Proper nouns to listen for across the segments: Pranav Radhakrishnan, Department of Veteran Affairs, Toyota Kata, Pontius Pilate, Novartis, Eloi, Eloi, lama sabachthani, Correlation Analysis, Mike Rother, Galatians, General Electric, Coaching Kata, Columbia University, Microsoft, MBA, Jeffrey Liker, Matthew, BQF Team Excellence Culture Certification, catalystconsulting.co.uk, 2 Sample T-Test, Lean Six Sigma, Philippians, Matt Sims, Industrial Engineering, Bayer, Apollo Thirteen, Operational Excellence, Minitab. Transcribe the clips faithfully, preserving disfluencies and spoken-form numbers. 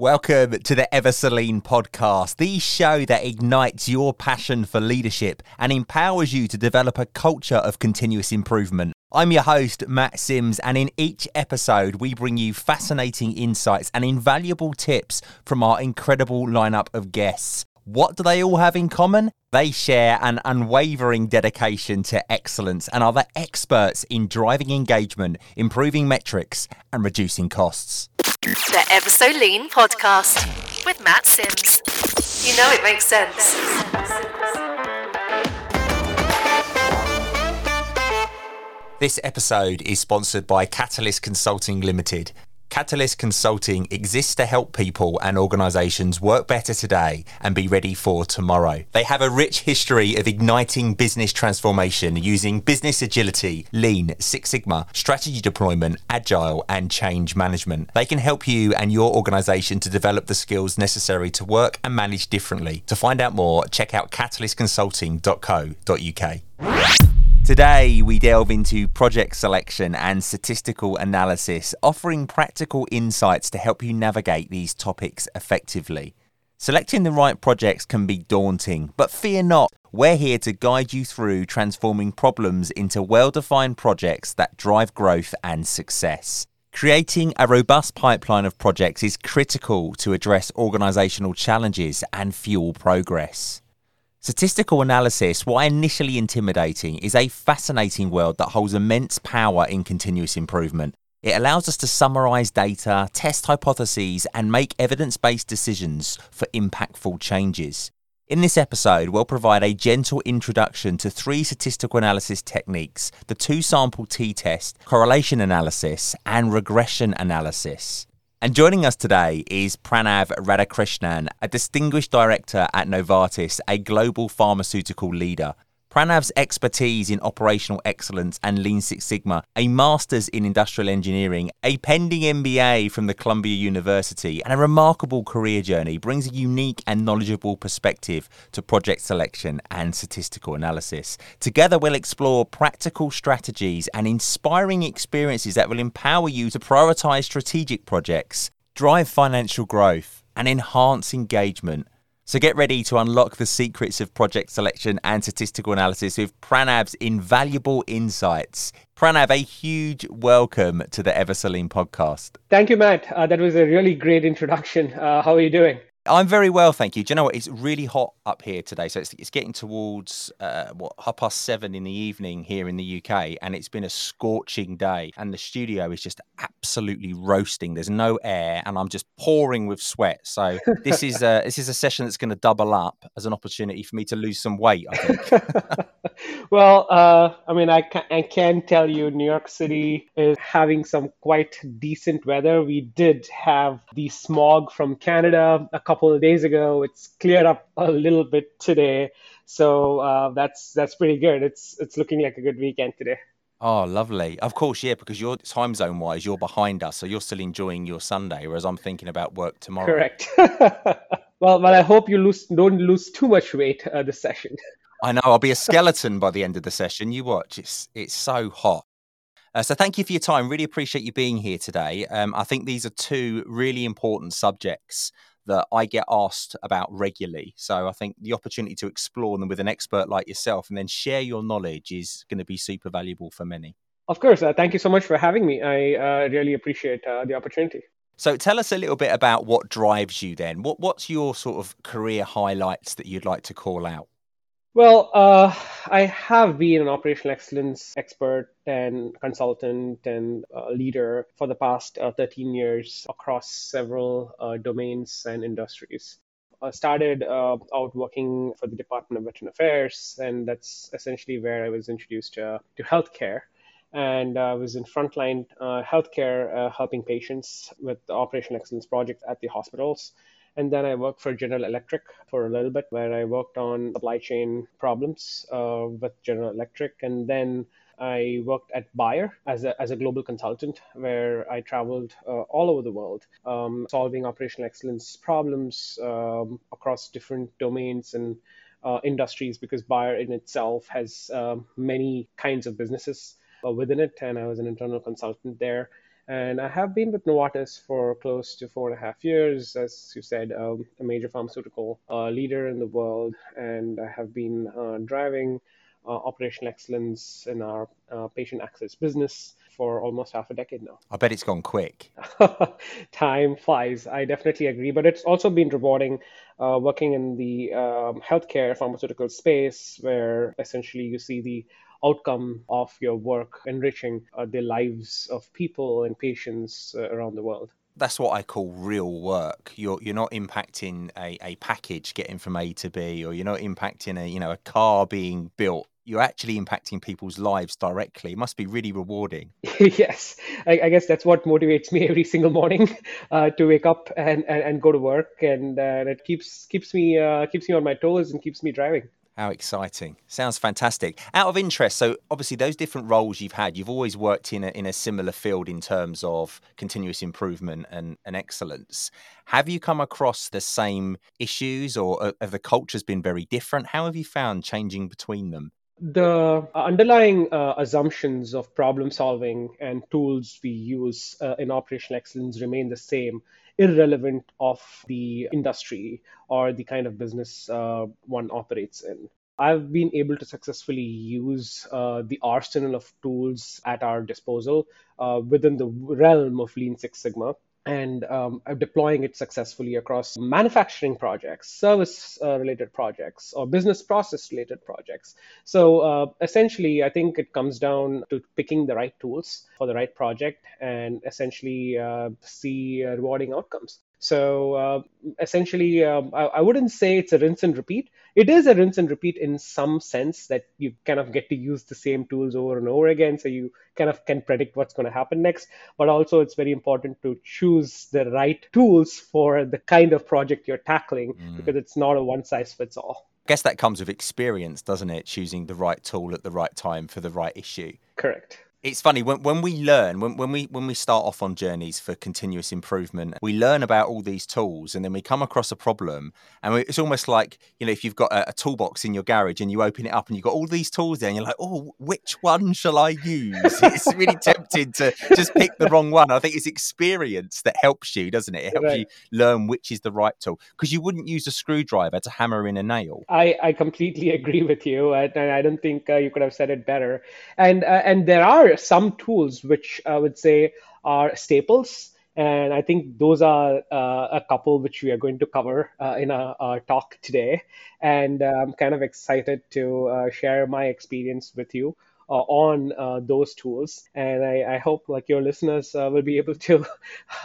Welcome to the Ever So Lean podcast, the show that ignites your passion for leadership and empowers you to develop a culture of continuous improvement. I'm your host, Matt Sims, and in each episode, we bring you fascinating insights and invaluable tips from our incredible lineup of guests. What do they all have in common? They share an unwavering dedication to excellence and are the experts in driving engagement, improving metrics, and reducing costs. The Ever So Lean podcast with Matt Sims. You know it makes sense. This episode is sponsored by Catalyst Consulting Limited. Catalyst Consulting exists to help people and organisations work better today and be ready for tomorrow. They have a rich history of igniting business transformation using business agility, Lean, Six Sigma, strategy deployment, agile and change management. They can help you and your organisation to develop the skills necessary to work and manage differently. To find out more, check out catalyst consulting dot co dot uk. Today, we delve into project selection and statistical analysis, offering practical insights to help you navigate these topics effectively. Selecting the right projects can be daunting, but fear not. We're here to guide you through transforming problems into well-defined projects that drive growth and success. Creating a robust pipeline of projects is critical to address organisational challenges and fuel progress. Statistical analysis, while initially intimidating, is a fascinating world that holds immense power in continuous improvement. It allows us to summarise data, test hypotheses, and make evidence-based decisions for impactful changes. In this episode, we'll provide a gentle introduction to three statistical analysis techniques: the two Sample T-Test, Correlation Analysis, and Regression Analysis. And joining us today is Pranav Radhakrishnan, a distinguished director at Novartis, a global pharmaceutical leader. Pranav's expertise in operational excellence and Lean Six Sigma, a master's in industrial engineering, a pending M B A from the Columbia University, and a remarkable career journey brings a unique and knowledgeable perspective to project selection and statistical analysis. Together, we'll explore practical strategies and inspiring experiences that will empower you to prioritize strategic projects, drive financial growth, and enhance engagement. So get ready to unlock the secrets of project selection and statistical analysis with Pranav's invaluable insights. Pranav, a huge welcome to the Ever So Lean podcast. Thank you, Matt. Uh, that was a really great introduction. Uh, how are you doing? I'm very well, thank you. Do you know what? It's really hot up here today. So it's, it's getting towards, uh, what, half past seven in the evening here in the U K. And it's been a scorching day. And the studio is just absolutely roasting. There's no air and I'm just pouring with sweat. So this is a, this is a session that's going to double up as an opportunity for me to lose some weight, I think. Well, uh, I mean, I can, I can tell you New York City is having some quite decent weather. We did have the smog from Canada a couple of days ago. It's cleared up a little bit today, so uh, that's that's pretty good. It's it's looking like a good weekend today. Oh, lovely. Of course, yeah, because your time zone wise, you're behind us, so you're still enjoying your Sunday, whereas I'm thinking about work tomorrow. Correct. well, well, I hope you lose don't lose too much weight uh, this session. I know I'll be a skeleton by the end of the session. You watch. It's it's so hot. Uh, so thank you for your time. Really appreciate you being here today. Um, I think these are two really important subjects that I get asked about regularly. So I think the opportunity to explore them with an expert like yourself and then share your knowledge is going to be super valuable for many. Of course. Uh, thank you so much for having me. I uh, really appreciate uh, the opportunity. So tell us a little bit about what drives you then. What What's your sort of career highlights that you'd like to call out? Well, uh, I have been an operational excellence expert and consultant and uh, leader for the past uh, thirteen years across several uh, domains and industries. I started uh, out working for the Department of Veteran Affairs, and that's essentially where I was introduced uh, to healthcare. And I uh, was in frontline uh, healthcare, uh, helping patients with the operational excellence projects at the hospitals. And then I worked for General Electric for a little bit, where I worked on supply chain problems uh, with General Electric. And then I worked at Bayer as a, as a global consultant, where I traveled uh, all over the world, um, solving operational excellence problems um, across different domains and uh, industries, because Bayer in itself has uh, many kinds of businesses uh, within it. And I was an internal consultant there. And I have been with Novartis for close to four and a half years, as you said, um, a major pharmaceutical uh, leader in the world. And I have been uh, driving uh, operational excellence in our uh, patient access business for almost half a decade now. I bet it's gone quick. Time flies. I definitely agree. But it's also been rewarding uh, working in the um, healthcare pharmaceutical space, where essentially you see the outcome of your work enriching uh, the lives of people and patients uh, around the world. That's what I call real work. You're you're not impacting a, a package getting from A to B, or you're not impacting a you know a car being built. You're actually impacting people's lives directly. It must be really rewarding. Yes, I, I guess that's what motivates me every single morning uh, to wake up and, and, and go to work, and uh, it keeps keeps me uh, keeps me on my toes and keeps me driving. How exciting. Sounds fantastic. Out of interest, so obviously those different roles you've had, you've always worked in a, in a similar field in terms of continuous improvement and, and excellence. Have you come across the same issues, or have the cultures been very different? How have you found changing between them? The underlying uh, assumptions of problem solving and tools we use uh, in operational excellence remain the same, irrelevant of the industry or the kind of business uh, one operates in. I've been able to successfully use uh, the arsenal of tools at our disposal uh, within the realm of Lean Six Sigma, and um, deploying it successfully across manufacturing projects, service-related uh, projects, or business process-related projects. So uh, essentially, I think it comes down to picking the right tools for the right project and essentially uh, see uh, rewarding outcomes. So uh, essentially, um, I, I wouldn't say it's a rinse and repeat. It is a rinse and repeat in some sense that you kind of get to use the same tools over and over again, so you kind of can predict what's going to happen next. But also, it's very important to choose the right tools for the kind of project you're tackling, mm. because it's not a one-size-fits-all. I guess that comes with experience, doesn't it? Choosing the right tool at the right time for the right issue. Correct. It's funny, when, when we learn, when, when we when we start off on journeys for continuous improvement, we learn about all these tools, and then we come across a problem, and we, it's almost like, you know, if you've got a, a toolbox in your garage and you open it up and you've got all these tools there, and you're like, oh, which one shall I use? It's really tempting to just pick the wrong one. I think it's experience that helps you, doesn't it? It helps right. you learn which is the right tool, because you wouldn't use a screwdriver to hammer in a nail. I, I completely agree with you, and I, I don't think uh, you could have said it better. And, uh, and there are some tools which I would say are staples, and I think those are uh, a couple which we are going to cover uh, in our, our talk today, and I'm kind of excited to uh, share my experience with you uh, on uh, those tools, and I, I hope like your listeners uh, will be able to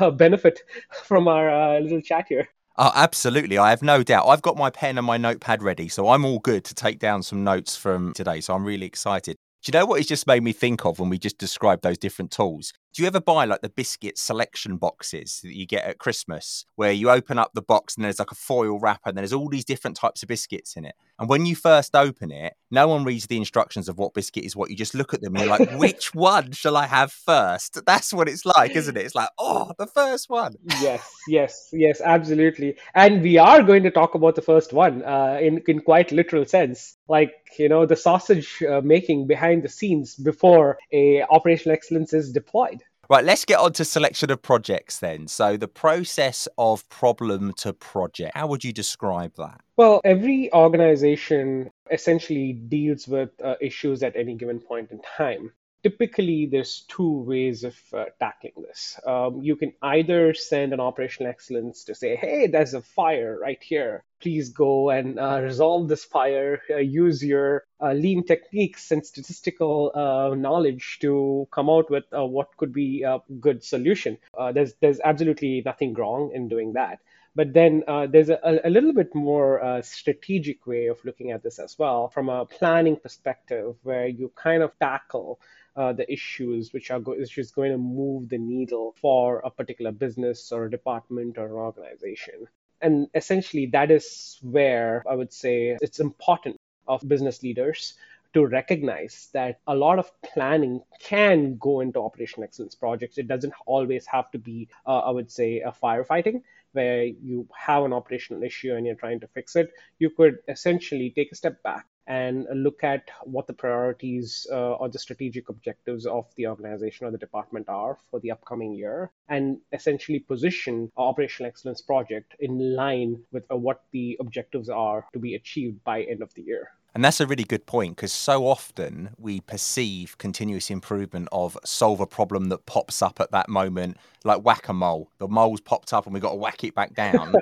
uh, benefit from our uh, little chat here. Oh, absolutely. I have no doubt. I've got my pen and my notepad ready, so I'm all good to take down some notes from today, so I'm really excited. Do you know what it's just made me think of when we just described those different tools? Do you ever buy like the biscuit selection boxes that you get at Christmas, where you open up the box and there's like a foil wrapper and there's all these different types of biscuits in it? And when you first open it, no one reads the instructions of what biscuit is what. You just look at them and you're like, which one shall I have first? That's what it's like, isn't it? It's like, oh, the first one. Yes, yes, yes, absolutely. And we are going to talk about the first one uh, in, in quite literal sense. Like, you know, the sausage uh, making behind the scenes before a operational excellence is deployed. Right, let's get on to selection of projects then. So the process of problem to project, how would you describe that? Well, every organization essentially deals with uh, issues at any given point in time. Typically, there's two ways of uh, tackling this. Um, you can either send an operational excellence to say, hey, there's a fire right here. Please go and uh, resolve this fire. Uh, use your uh, lean techniques and statistical uh, knowledge to come out with uh, what could be a good solution. Uh, there's, there's absolutely nothing wrong in doing that. But then uh, there's a, a little bit more uh, strategic way of looking at this as well, from a planning perspective, where you kind of tackle uh, the issues which are go- which is going to move the needle for a particular business or a department or an organization. And essentially, that is where I would say it's important of business leaders to recognize that a lot of planning can go into operational excellence projects. It doesn't always have to be, uh, I would say, a firefighting, where you have an operational issue and you're trying to fix it. You could essentially take a step back and look at what the priorities uh, or the strategic objectives of the organization or the department are for the upcoming year, and essentially position our operational excellence project in line with uh, what the objectives are to be achieved by end of the year. And that's a really good point, because so often we perceive continuous improvement of solve a problem that pops up at that moment, like whack-a-mole. The mole's popped up and we've got to whack it back down.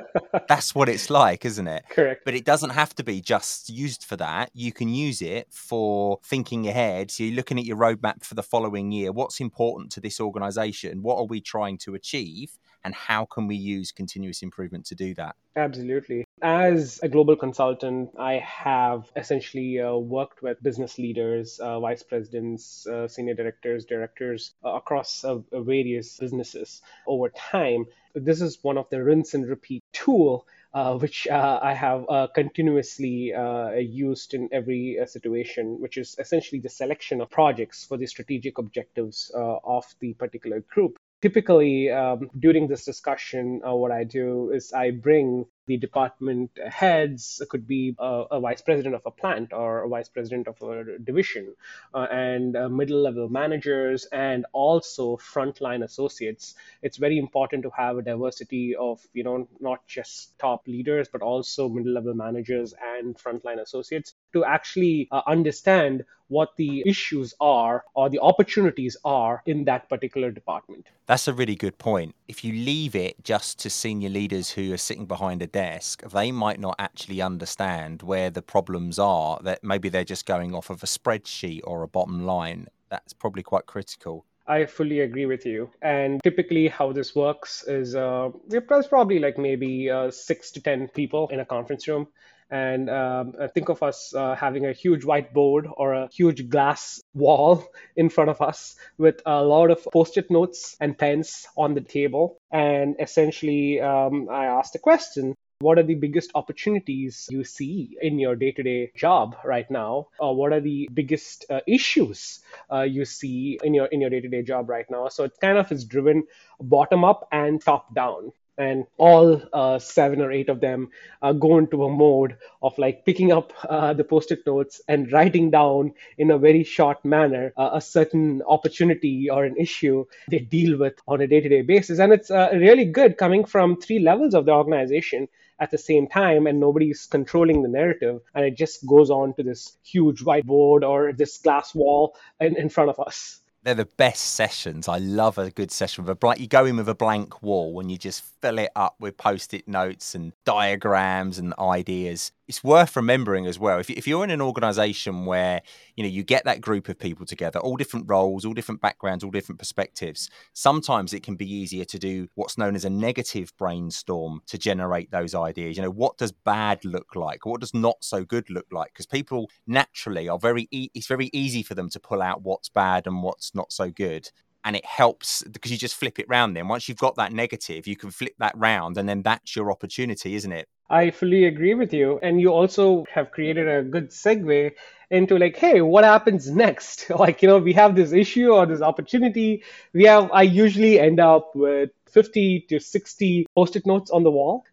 That's what it's like, isn't it? Correct. But it doesn't have to be just used for that. You can use it for thinking ahead. So you're looking at your roadmap for the following year. What's important to this organization? What are we trying to achieve? And how can we use continuous improvement to do that? Absolutely. As a global consultant, I have essentially uh, worked with business leaders, uh, vice presidents, uh, senior directors, directors uh, across uh, various businesses over time. This is one of the rinse and repeat tool, uh, which uh, I have uh, continuously uh, used in every uh, situation, which is essentially the selection of projects for the strategic objectives uh, of the particular group. Typically, um, during this discussion, uh, what I do is I bring the department heads. It could be a, a vice president of a plant or a vice president of a division, uh, and uh, middle-level managers, and also frontline associates. It's very important to have a diversity of, you know, not just top leaders, but also middle-level managers and frontline associates to actually uh, understand what the issues are or the opportunities are in that particular department. That's a really good point. If you leave it just to senior leaders who are sitting behind a desk, they might not actually understand where the problems are. That maybe they're just going off of a spreadsheet or a bottom line. That's probably quite critical. I fully agree with you. And typically how this works is uh, there's probably like maybe uh, six to ten people in a conference room. And um, think of us uh, having a huge whiteboard or a huge glass wall in front of us with a lot of post-it notes and pens on the table. And essentially, um, I asked the question, what are the biggest opportunities you see in your day-to-day job right now? Or what are the biggest uh, issues uh, you see in your in your day-to-day job right now? So it kind of is driven bottom-up and top-down. And all uh, seven or eight of them uh, go into a mode of like picking up uh, the post-it notes and writing down in a very short manner uh, a certain opportunity or an issue they deal with on a day-to-day basis. And it's uh, really good coming from three levels of the organization at the same time, and nobody's controlling the narrative, and it just goes on to this huge whiteboard or this glass wall in, in front of us. They're the best sessions. I love a good session with a blank. You go in with a blank wall and you just fill it up with post-it notes and diagrams and ideas. It's worth remembering as well. If if you're in an organization where, you know, you get that group of people together, all different roles, all different backgrounds, all different perspectives, sometimes it can be easier to do what's known as a negative brainstorm to generate those ideas. You know, what does bad look like? What does not so good look like? Because people naturally are very, e- it's very easy for them to pull out what's bad and what's not so good. And it helps because you just flip it round then. Once you've got that negative, you can flip that round and then that's your opportunity, isn't it? I fully agree with you. And you also have created a good segue into like, hey, what happens next? Like, you know, we have this issue or this opportunity. We have, I usually end up with fifty to sixty post-it notes on the wall.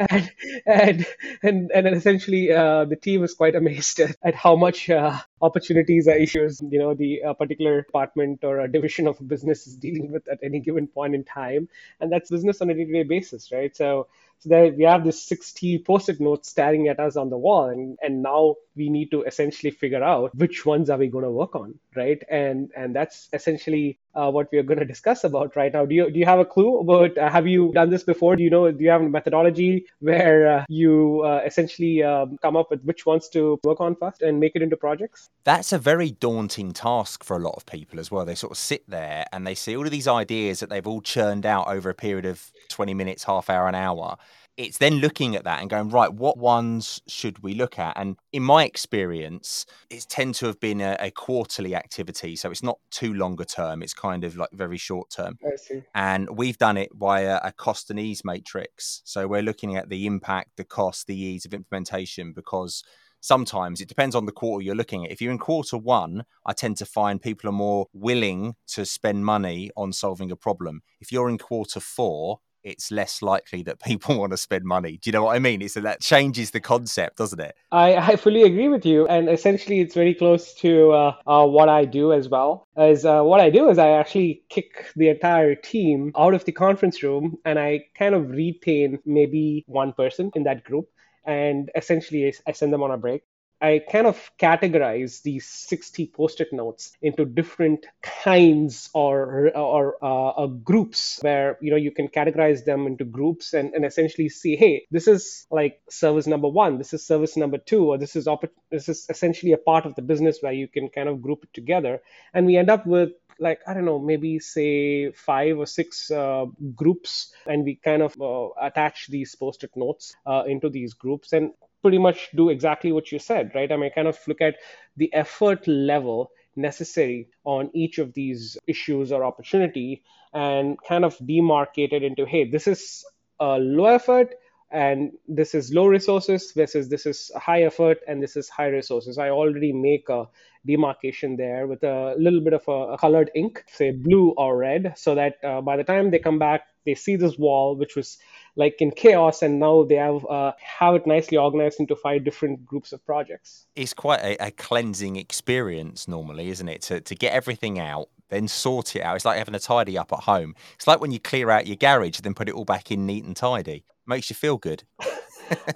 and, and and and essentially, uh, the team is quite amazed at, at how much uh, opportunities or issues, you know, the uh, particular department or a division of a business is dealing with at any given point in time. And that's business on a day-to-day basis, right? So, so there we have this sixty post-it notes staring at us on the wall. And, and now we need to essentially figure out which ones are we going to work on, right? And and that's essentially uh, what we are going to discuss about right now. Do you do you have a clue about, uh, have you done this before? Do you know, do you have a methodology where uh, you uh, essentially um, come up with which ones to work on first and make it into projects? That's a very daunting task for a lot of people as well. They sort of sit there and they see all of these ideas that they've all churned out over a period of twenty minutes, half hour, an hour. It's then looking at that and going, right, what ones should we look at? And in my experience, it's tend to have been a, a quarterly activity. So it's not too longer term. It's kind of like very short term. I see. And we've done it via a cost and ease matrix. So we're looking at the impact, the cost, the ease of implementation, because sometimes it depends on the quarter you're looking at. If you're in quarter one, I tend to find people are more willing to spend money on solving a problem. If you're in quarter four, it's less likely that people want to spend money. Do you know what I mean? It's that changes the concept, doesn't it? I, I fully agree with you. And essentially, it's very close to uh, uh, what I do as well. As uh, what I do is I actually kick the entire team out of the conference room, and I kind of retain maybe one person in that group. And essentially, I send them on a break. I kind of categorize these sixty post-it notes into different kinds or or uh, groups where, you know, you can categorize them into groups and, and essentially see, hey, this is like service number one, this is service number two, or this is opp- this is essentially a part of the business where you can kind of group it together. And we end up with, like, I don't know, maybe say five or six uh, groups, and we kind of uh, attach these post-it notes uh, into these groups and pretty much do exactly what you said, right? I mean, kind of look at the effort level necessary on each of these issues or opportunity and kind of demarcate it into, hey, this is a low effort and this is low resources versus this is high effort and this is high resources. I already make a demarcation there with a little bit of a, a colored ink, say blue or red, so that uh, by the time they come back, they see this wall, which was like in chaos, and now they have uh, have it nicely organized into five different groups of projects. It's quite a, a cleansing experience normally, isn't it? To to get everything out, then sort it out. It's like having a tidy up at home. It's like when you clear out your garage, then put it all back in neat and tidy. Makes you feel good.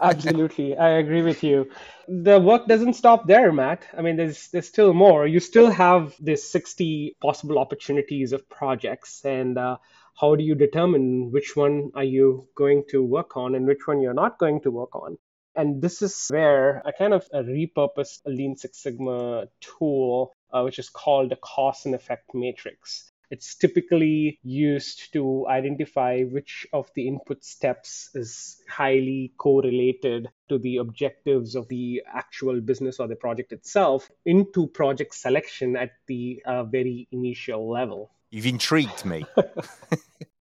Absolutely. I agree with you. The work doesn't stop there, Matt. I mean, there's there's still more. You still have these sixty possible opportunities of projects, and uh, how do you determine which one are you going to work on and which one you're not going to work on? And this is where I kind of repurposed a Lean Six Sigma tool, uh, which is called the cause and effect matrix. It's typically used to identify which of the input steps is highly correlated to the objectives of the actual business or the project itself into project selection at the uh, very initial level. You've intrigued me.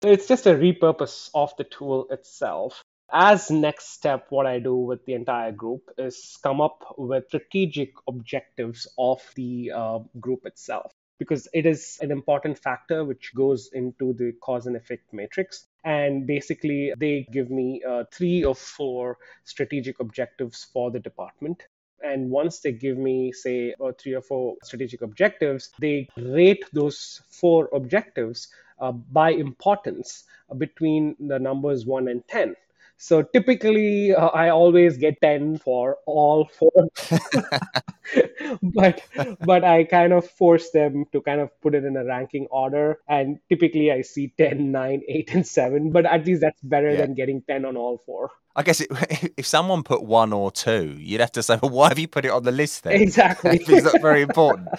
It's just a repurpose of the tool itself. As next step, what I do with the entire group is come up with strategic objectives of the uh, group itself, because it is an important factor which goes into the cause and effect matrix. And basically, they give me uh, three or four strategic objectives for the department. And once they give me, say, or three or four strategic objectives, they rate those four objectives uh, by importance between the numbers one and ten. So typically, uh, I always get ten for all four, but but I kind of force them to kind of put it in a ranking order. And typically, I see ten, nine, eight, and seven, but at least that's better yeah. than getting ten on all four. I guess it, if someone put one or two, you'd have to say, well, why have you put it on the list then? Exactly. It's not very important.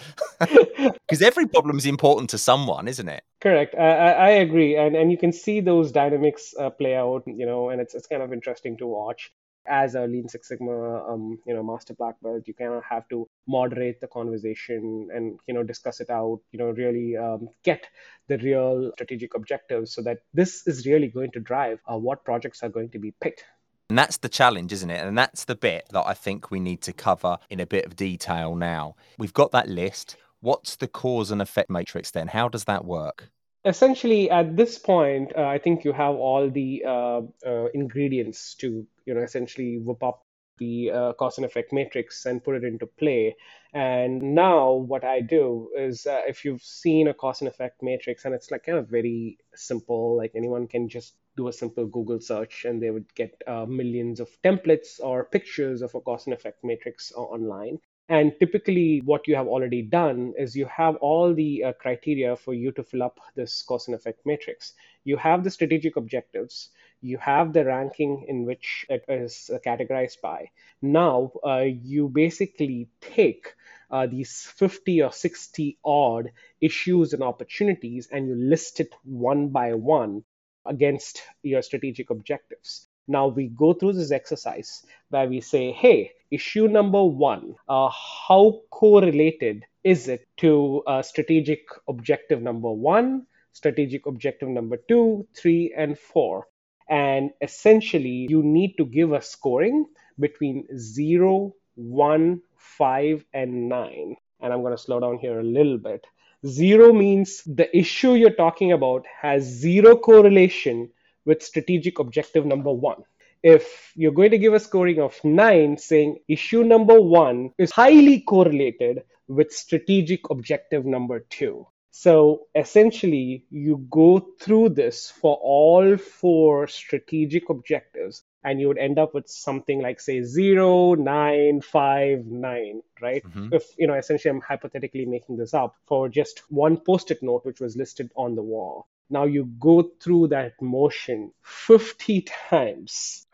Because every problem is important to someone, isn't it? Correct. I, I agree. And and you can see those dynamics uh, play out, you know, and it's it's kind of interesting to watch. As a Lean Six Sigma, um, you know, master black belt, you kind of have to moderate the conversation and, you know, discuss it out, you know, really um, get the real strategic objectives so that this is really going to drive uh, what projects are going to be picked. And that's the challenge, isn't it? And that's the bit that I think we need to cover in a bit of detail now. We've got that list. What's the cause and effect matrix then? How does that work? Essentially, at this point, uh, I think you have all the uh, uh, ingredients to, you know, essentially whip up the uh, cause and effect matrix and put it into play. And now what I do is uh, if you've seen a cause and effect matrix, and it's like kind of very simple, like anyone can just do a simple Google search and they would get uh, millions of templates or pictures of a cause and effect matrix online. And typically what you have already done is you have all the uh, criteria for you to fill up this cause and effect matrix. You have the strategic objectives. You have the ranking in which it is categorized by. Now, uh, you basically take uh, these fifty or sixty odd issues and opportunities and you list it one by one against your strategic objectives. Now we go through this exercise where we say, hey, issue number one, uh, how correlated is it to uh, strategic objective number one, strategic objective number two, three, and four? And essentially, you need to give a scoring between zero, one, five, and nine. And I'm going to slow down here a little bit. Zero means the issue you're talking about has zero correlation with strategic objective number one. If you're going to give a scoring of nine, saying issue number one is highly correlated with strategic objective number two. So essentially, you go through this for all four strategic objectives, and you would end up with something like, say, zero, nine, five, nine, right? Mm-hmm. If, you know, essentially, I'm hypothetically making this up for just one post-it note, which was listed on the wall. Now you go through that motion fifty times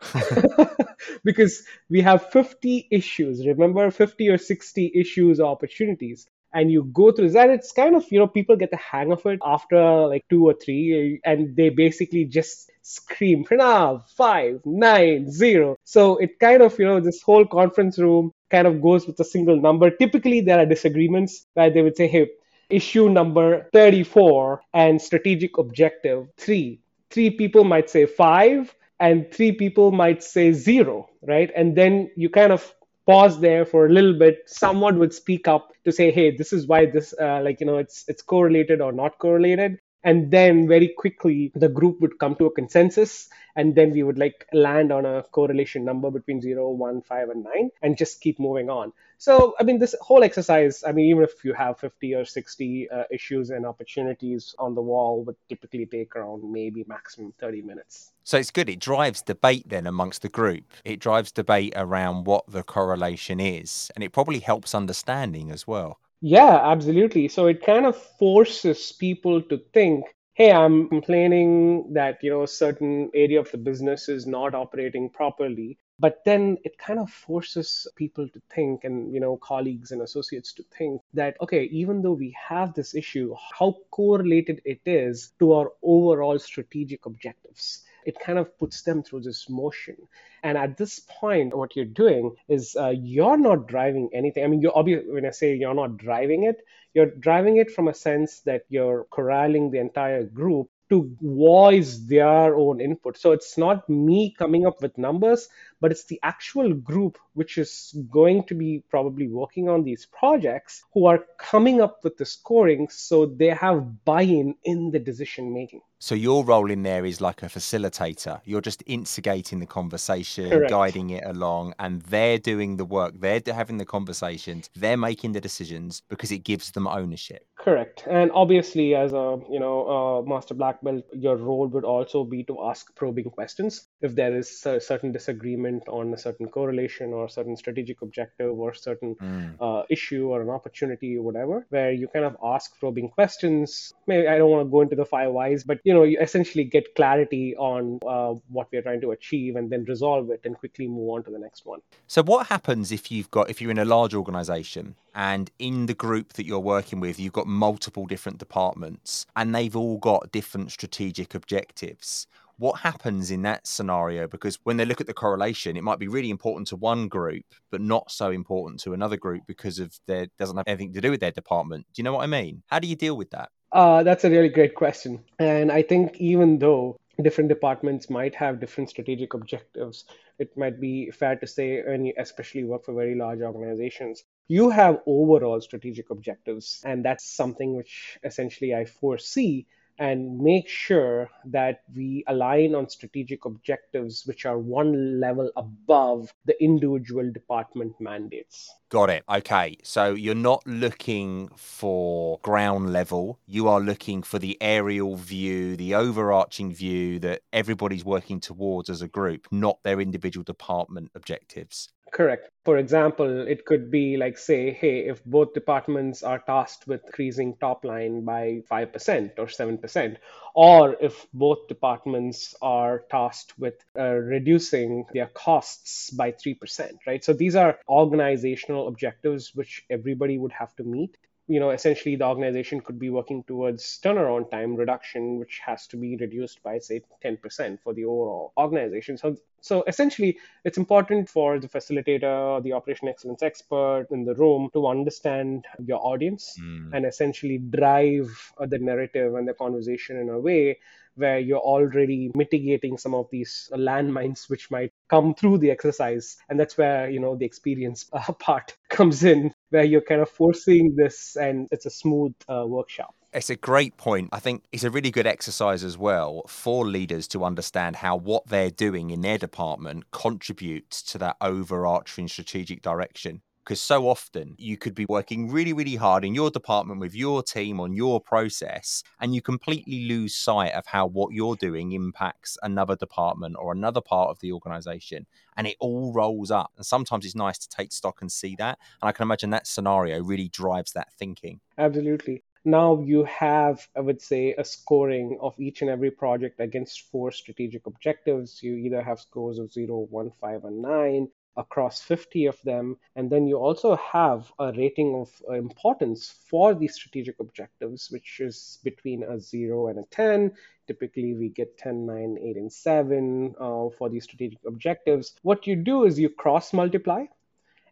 because we have fifty issues. Remember, fifty or sixty issues or opportunities. And you go through that. It's kind of, you know, people get the hang of it after like two or three, and they basically just scream, Pranav, five, nine, zero. So it kind of, you know, this whole conference room kind of goes with a single number. Typically, there are disagreements where they would say, hey, issue number thirty-four and strategic objective three. Three people might say five, and three people might say zero, right? And then you kind of pause there for a little bit. Someone would speak up to say, hey, this is why this, uh, like, you know, it's it's correlated or not correlated. And then very quickly, the group would come to a consensus. And then we would like land on a correlation number between zero, one, five, and nine and just keep moving on. So, I mean, this whole exercise, I mean, even if you have fifty or sixty uh, issues and opportunities on the wall, would typically take around maybe maximum thirty minutes. So it's good. It drives debate then amongst the group. It drives debate around what the correlation is. And it probably helps understanding as well. Yeah, absolutely. So it kind of forces people to think, hey, I'm complaining that, you know, a certain area of the business is not operating properly. But then it kind of forces people to think, and, you know, colleagues and associates to think that, okay, even though we have this issue, how correlated it is to our overall strategic objectives. It kind of puts them through this motion. And at this point, what you're doing is uh, you're not driving anything. I mean, you're obviously, when I say you're not driving it, you're driving it from a sense that you're corralling the entire group to voice their own input. So it's not me coming up with numbers, but it's the actual group which is going to be probably working on these projects who are coming up with the scoring, so they have buy-in in the decision-making. So your role in there is like a facilitator. You're just instigating the conversation, Correct. Guiding it along, and they're doing the work. They're having the conversations. They're making the decisions because it gives them ownership. Correct. And obviously, as a, you know, a master black belt, your role would also be to ask probing questions. If there is a certain disagreement on a certain correlation or a certain strategic objective or a certain mm. uh, issue or an opportunity or whatever, where you kind of ask probing questions. Maybe I don't want to go into the five whys, but, you You know, you essentially get clarity on uh, what we're trying to achieve, and then resolve it and quickly move on to the next one. So what happens if you've got, if you're in a large organization and in the group that you're working with, you've got multiple different departments and they've all got different strategic objectives? What happens in that scenario? Because when they look at the correlation, it might be really important to one group, but not so important to another group because of their, doesn't have anything to do with their department. Do you know what I mean? How do you deal with that? Uh, that's a really great question. And I think even though different departments might have different strategic objectives, it might be fair to say, and you especially work for very large organizations, you have overall strategic objectives. And that's something which essentially I foresee and make sure that we align on strategic objectives which are one level above the individual department mandates. Got it. Okay. So you're not looking for ground level. You are looking for the aerial view, the overarching view that everybody's working towards as a group, not their individual department objectives. Correct. For example, it could be like, say, hey, if both departments are tasked with increasing top line by five percent or seven percent, or if both departments are tasked with uh, reducing their costs by three percent, right? So these are organizational objectives which everybody would have to meet. You know, essentially the organization could be working towards turnaround time reduction, which has to be reduced by, say, ten percent for the overall organization. So, so essentially, it's important for the facilitator, the operational excellence expert in the room to understand your audience mm. and essentially drive the narrative and the conversation in a way where you're already mitigating some of these landmines which might come through the exercise. And that's where, you know, the experience uh, part comes in, where you're kind of forcing this, and it's a smooth uh, workshop. It's a great point. I think it's a really good exercise as well for leaders to understand how what they're doing in their department contributes to that overarching strategic direction. Because so often you could be working really, really hard in your department with your team on your process, and you completely lose sight of how what you're doing impacts another department or another part of the organization. And it all rolls up. And sometimes it's nice to take stock and see that. And I can imagine that scenario really drives that thinking. Absolutely. Now you have, I would say, a scoring of each and every project against four strategic objectives. You either have scores of zero, one, five, and nine across fifty of them. And then you also have a rating of importance for these strategic objectives, which is between a zero and a ten. Typically, we get ten, nine, eight, and seven uh, for these strategic objectives. What you do is you cross multiply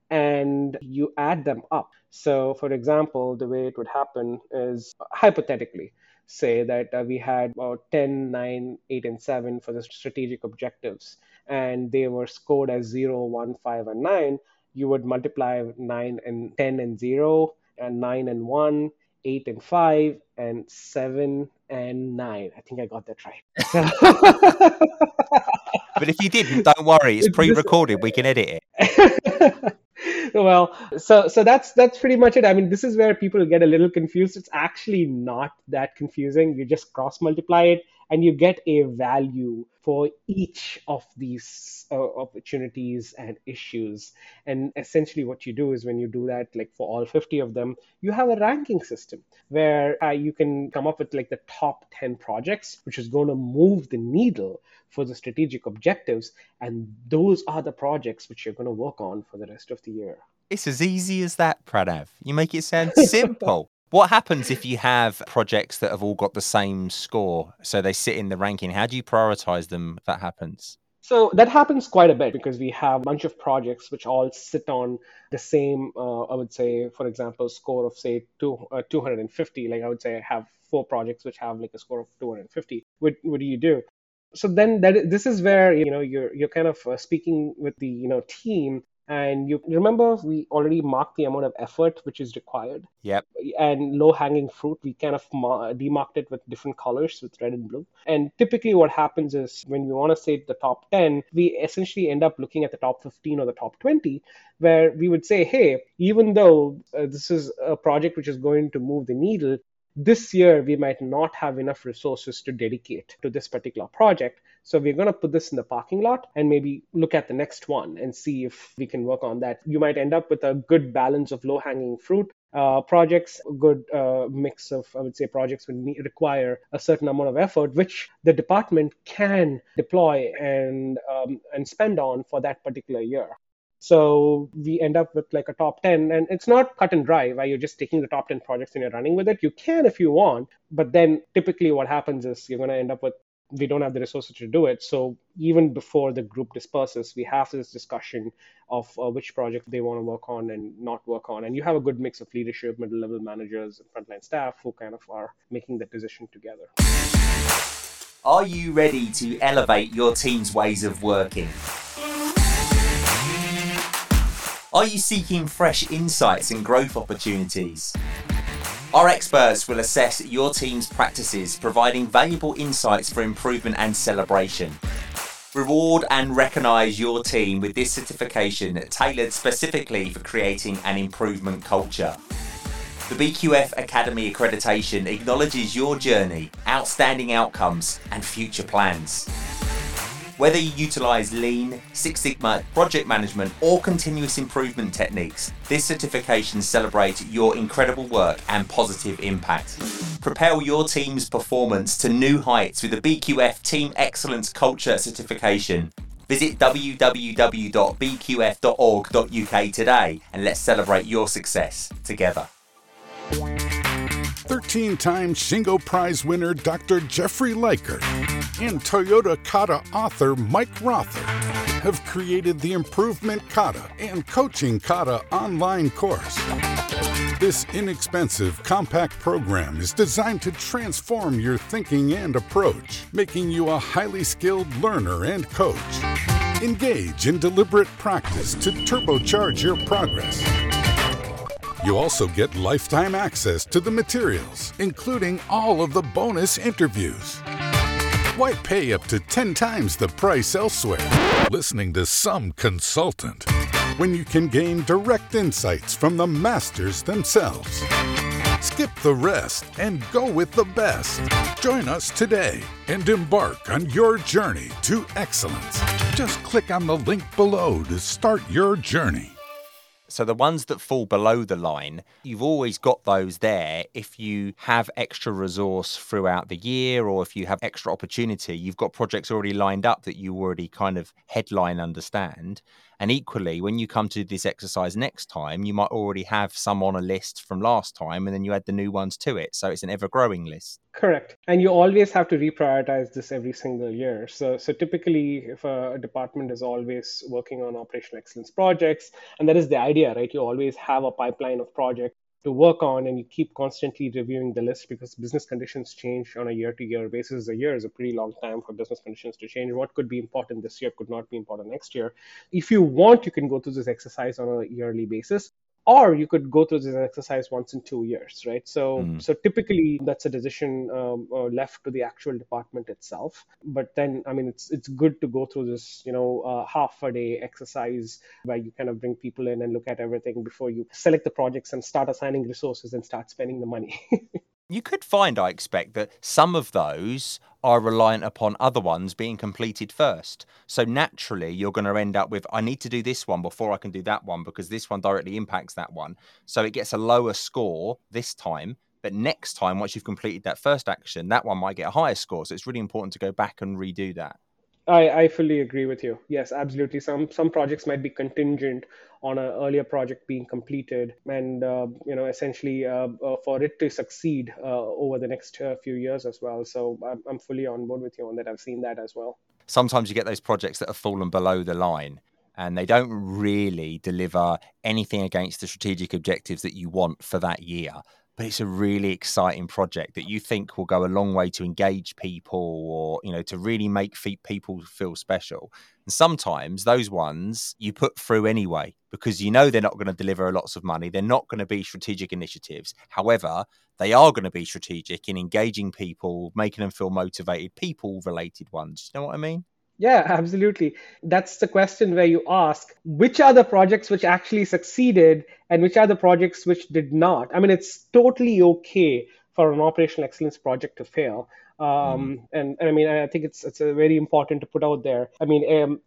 and you add them up. So, for example, the way it would happen is hypothetically, say that uh, we had about ten, nine, eight, and seven for the strategic objectives, and they were scored as zero, one, five, and nine, you would multiply nine and ten and zero, and nine and one, eight and five, and seven and nine. I think I got that right. But if you didn't, don't worry, it's pre-recorded, we can edit it. Well, so so that's that's pretty much it. I mean, this is where people get a little confused. It's actually not that confusing. You just cross multiply it and you get a value for each of these uh, opportunities and issues. And essentially what you do is when you do that, like for all fifty of them, you have a ranking system where uh, you can come up with like the top ten projects, which is going to move the needle for the strategic objectives. And those are the projects which you're going to work on for the rest of the year. It's as easy as that, Pranav. You make it sound simple. What happens if you have projects that have all got the same score, so they sit in the ranking? How do you prioritize them if that happens? So that happens quite a bit because we have a bunch of projects which all sit on the same, uh, I would say, for example, score of, say, two, uh, two hundred fifty. Like I would say I have four projects which have like a score of two hundred fifty. What, what do you do? So then that this is where, you know, you're, you're kind of uh, speaking with the, you know, team. And you remember, we already marked the amount of effort which is required. Yep. And low-hanging fruit, we kind of mar- demarked it with different colors, with red and blue. And typically what happens is when we want to say the top ten, we essentially end up looking at the top fifteen or the top twenty, where we would say, hey, even though uh, this is a project which is going to move the needle, this year we might not have enough resources to dedicate to this particular project. So we're going to put this in the parking lot and maybe look at the next one and see if we can work on that. You might end up with a good balance of low-hanging fruit uh, projects, a good uh, mix of, I would say, projects would need, require a certain amount of effort, which the department can deploy and um, and spend on for that particular year. So we end up with like a top ten, and it's not cut and dry where you're just taking the top ten projects and you're running with it. You can if you want, but then typically what happens is you're going to end up with, we don't have the resources to do it. So even before the group disperses, we have this discussion of uh, which project they want to work on and not work on. And you have a good mix of leadership, middle-level managers, and frontline staff who kind of are making that decision together. Are you ready to elevate your team's ways of working? Are you seeking fresh insights and growth opportunities? Our experts will assess your team's practices, providing valuable insights for improvement and celebration. Reward and recognise your team with this certification tailored specifically for creating an improvement culture. The B Q F Academy accreditation acknowledges your journey, outstanding outcomes, and future plans. Whether you utilise Lean, Six Sigma, project management or continuous improvement techniques, this certification celebrates your incredible work and positive impact. Propel your team's performance to new heights with the B Q F Team Excellence Culture Certification. Visit w w w dot b q f dot org dot u k today and let's celebrate your success together. thirteen-time Shingo Prize winner Doctor Jeffrey Liker and Toyota Kata author Mike Rother have created the Improvement Kata and Coaching Kata online course. This inexpensive, compact program is designed to transform your thinking and approach, making you a highly skilled learner and coach. Engage in deliberate practice to turbocharge your progress. You also get lifetime access to the materials, including all of the bonus interviews. Why pay up to ten times the price elsewhere, listening to some consultant, when you can gain direct insights from the masters themselves? Skip the rest and go with the best. Join us today and embark on your journey to excellence. Just click on the link below to start your journey. So the ones that fall below the line, you've always got those there. If you have extra resource throughout the year, or if you have extra opportunity, you've got projects already lined up that you already kind of headline understand. And equally, when you come to this exercise next time, you might already have some on a list from last time, and then you add the new ones to it. So it's an ever-growing list. Correct. And you always have to reprioritize this every single year. So so typically, if a department is always working on operational excellence projects, and that is the idea, right? You always have a pipeline of projects to work on, and you keep constantly reviewing the list because business conditions change on a year-to-year basis. A year is a pretty long time for business conditions to change. What could be important this year could not be important next year. If you want, you can go through this exercise on a yearly basis. Or you could go through this exercise once in two years, right? So mm. so typically that's a decision um, left to the actual department itself. But then, I mean, it's it's good to go through this, you know, uh, half a day exercise where you kind of bring people in and look at everything before you select the projects and start assigning resources and start spending the money. You could find, I expect, that some of those are reliant upon other ones being completed first. So naturally, you're going to end up with, I need to do this one before I can do that one because this one directly impacts that one. So it gets a lower score this time. But next time, once you've completed that first action, that one might get a higher score. So it's really important to go back and redo that. I, I fully agree with you. Yes, absolutely. Some some projects might be contingent on an earlier project being completed, and uh, you know, essentially uh, uh, for it to succeed uh, over the next uh, few years as well. So I'm, I'm fully on board with you on that. I've seen that as well. Sometimes you get those projects that have fallen below the line, and they don't really deliver anything against the strategic objectives that you want for that year. But it's a really exciting project that you think will go a long way to engage people, or, you know, to really make people feel special. And sometimes those ones you put through anyway, because you know they're not going to deliver lots of money. They're not going to be strategic initiatives. However, they are going to be strategic in engaging people, making them feel motivated, people-related ones. You know what I mean? Yeah, absolutely. That's the question where you ask, which are the projects which actually succeeded and which are the projects which did not? I mean, it's totally okay for an operational excellence project to fail. Um, and, and I mean, I think it's it's a very important to put out there. I mean, um,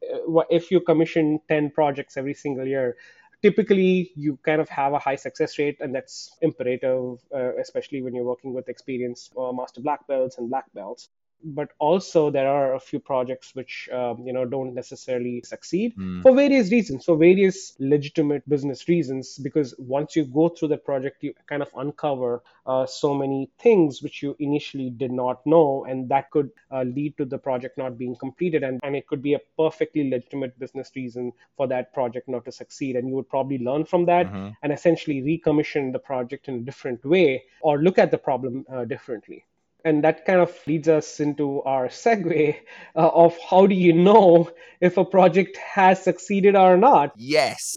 if you commission ten projects every single year, typically you kind of have a high success rate, and that's imperative, uh, especially when you're working with experienced uh, master black belts and black belts. But also there are a few projects which, um, you know, don't necessarily succeed mm. for various reasons, for various legitimate business reasons, because once you go through that project, you kind of uncover uh, so many things which you initially did not know. And that could uh, lead to the project not being completed. And, and it could be a perfectly legitimate business reason for that project not to succeed. And you would probably learn from that mm-hmm. and essentially recommission the project in a different way or look at the problem uh, differently. And that kind of leads us into our segue uh, of how do you know if a project has succeeded or not? Yes.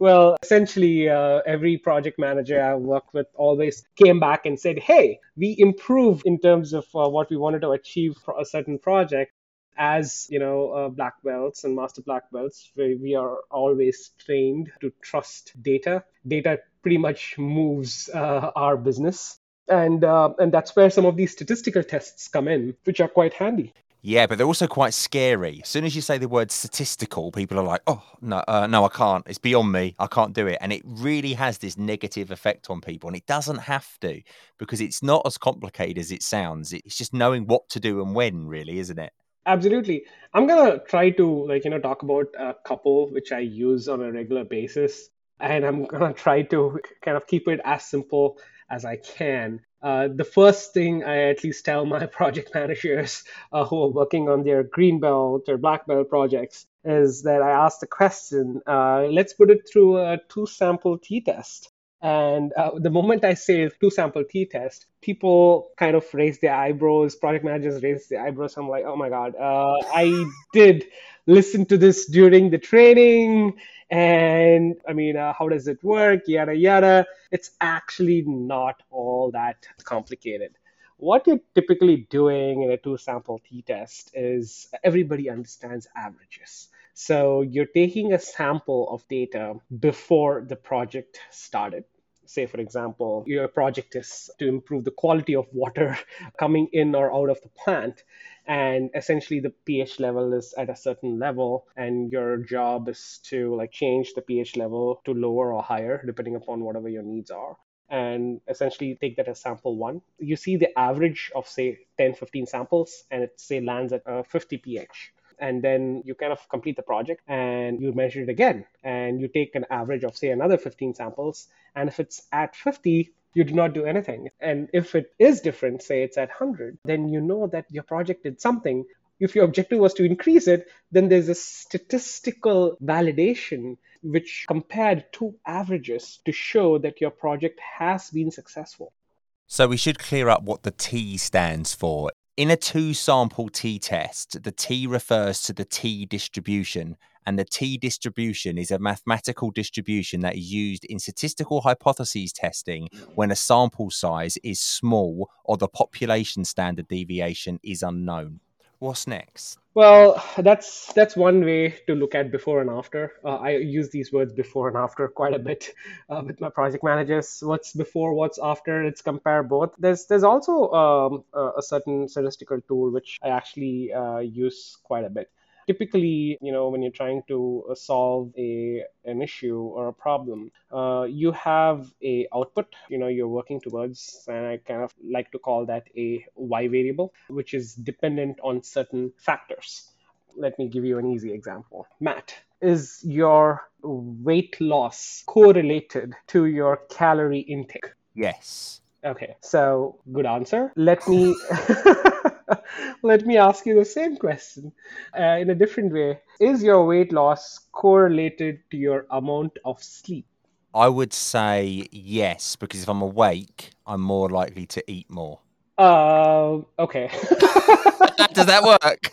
Well, essentially, uh, every project manager I worked with always came back and said, hey, we improved in terms of uh, what we wanted to achieve for a certain project. As, you know, uh, black belts and master black belts, we, we are always trained to trust data. Data pretty much moves uh, our business. And uh, and that's where some of these statistical tests come in, which are quite handy. Yeah, but they're also quite scary. As soon as you say the word statistical, people are like, oh, no, uh, no, I can't. It's beyond me. I can't do it. And it really has this negative effect on people. And it doesn't have to, because it's not as complicated as it sounds. It's just knowing what to do and when, really, isn't it? Absolutely. I'm going to try to, like, you know, talk about a couple which I use on a regular basis. And I'm going to try to kind of keep it as simple as I can. Uh, the first thing I at least tell my project managers uh, who are working on their green belt or black belt projects is that I ask the question, uh, let's put it through a two sample T-test. And uh, the moment I say two sample T-test, people kind of raise their eyebrows, project managers raise their eyebrows. I'm like, oh my God, uh, I did listen to this during the training. And I mean, uh, how does it work? Yada, yada. It's actually not all that complicated. What you're typically doing in a two sample t-test is everybody understands averages. So you're taking a sample of data before the project started. Say, for example, your project is to improve the quality of water coming in or out of the plant. And essentially, the pH level is at a certain level. And your job is to like change the pH level to lower or higher, depending upon whatever your needs are. And essentially, take that as sample one. You see the average of, say, ten, fifteen samples, and it, say, lands at uh, fifty pH. And then you kind of complete the project and you measure it again. And you take an average of, say, another fifteen samples. And if it's at fifty, you do not do anything. And if it is different, say it's at one hundred, then you know that your project did something. If your objective was to increase it, then there's a statistical validation which compared two averages to show that your project has been successful. So we should clear up what the T stands for. In a two-sample t-test, the T refers to the t-distribution, and the t-distribution is a mathematical distribution that is used in statistical hypotheses testing when a sample size is small or the population standard deviation is unknown. What's next? Well, that's that's one way to look at before and after. Uh, I use these words before and after quite a bit uh, with my project managers. What's before, what's after, it's compare both. There's there's also um, a certain statistical tool which I actually uh, use quite a bit. Typically, you know, when you're trying to solve a an issue or a problem, uh, you have a output, you know, you're working towards, and I kind of like to call that a Y variable, which is dependent on certain factors. Let me give you an easy example. Matt, is your weight loss correlated to your calorie intake? Yes. Okay, so good answer. Let me... Let me ask you the same question uh, in a different way. Is your weight loss correlated to your amount of sleep? I would say yes, because if I'm awake, I'm more likely to eat more. Uh, okay. Does that work?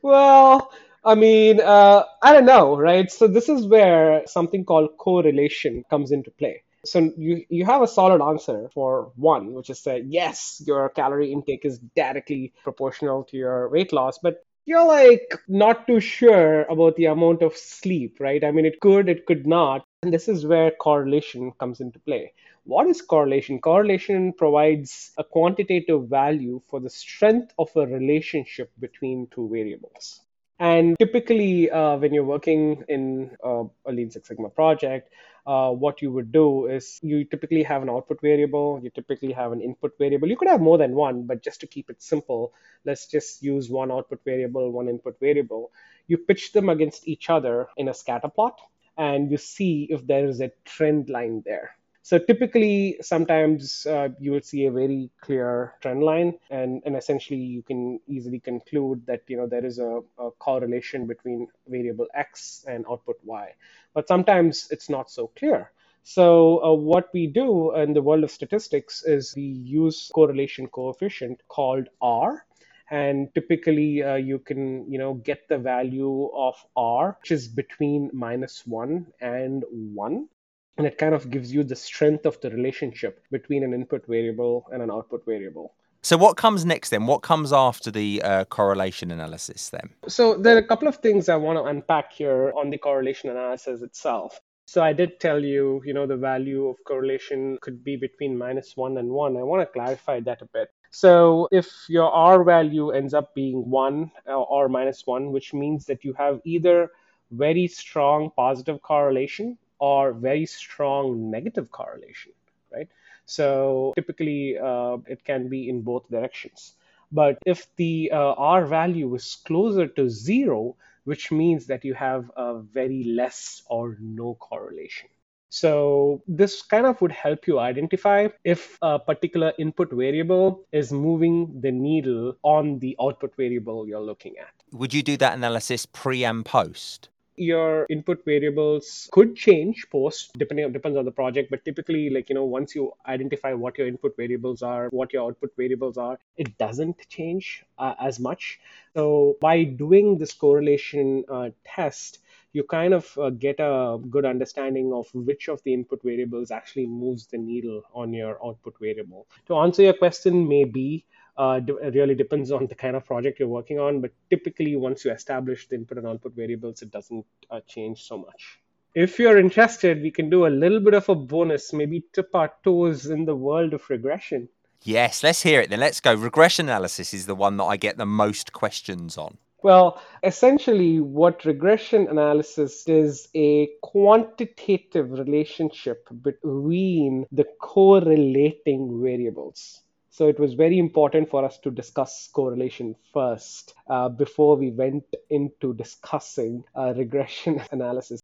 Well, I mean, uh, I don't know, right? So this is where something called correlation comes into play. So you, you have a solid answer for one, which is that, yes, your calorie intake is directly proportional to your weight loss, but you're like not too sure about the amount of sleep, right? I mean, it could, it could not. And this is where correlation comes into play. What is correlation? Correlation provides a quantitative value for the strength of a relationship between two variables. And typically, uh, when you're working in uh, a Lean Six Sigma project, uh, what you would do is you typically have an output variable, you typically have an input variable. You could have more than one, but just to keep it simple, let's just use one output variable, one input variable. You pitch them against each other in a scatter plot, and you see if there is a trend line there. So typically, sometimes uh, you will see a very clear trend line, and, and essentially you can easily conclude that, you know, there is a, a correlation between variable X and output Y. But sometimes it's not so clear. So uh, what we do in the world of statistics is we use correlation coefficient called R. And typically, uh, you can, you know, get the value of R, which is between minus one and one. And it kind of gives you the strength of the relationship between an input variable and an output variable. So what comes next then? What comes after the uh, correlation analysis then? So there are a couple of things I want to unpack here on the correlation analysis itself. So I did tell you, you know, the value of correlation could be between minus one and one. I want to clarify that a bit. So if your R value ends up being one or minus one, which means that you have either very strong positive correlation or very strong negative correlation, right? So typically, uh, it can be in both directions. But if the uh, R value is closer to zero, which means that you have a very less or no correlation. So this kind of would help you identify if a particular input variable is moving the needle on the output variable you're looking at. Would you do that analysis pre and post? Your input variables could change post, depending on, depends on the project. But typically, like, you know, once you identify what your input variables are, what your output variables are, it doesn't change uh, as much. So by doing this correlation uh, test, you kind of uh, get a good understanding of which of the input variables actually moves the needle on your output variable. To answer your question, maybe uh, it really depends on the kind of project you're working on, but typically once you establish the input and output variables, it doesn't uh, change so much. If you're interested, we can do a little bit of a bonus, maybe tip our toes in the world of regression. Yes, let's hear it then. Let's go. Regression analysis is the one that I get the most questions on. Well, essentially what regression analysis is, a quantitative relationship between the correlating variables. So it was very important for us to discuss correlation first uh, before we went into discussing uh, regression analysis.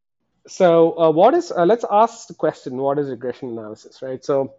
So uh, what is, uh, let's ask the question, what is regression analysis, right? So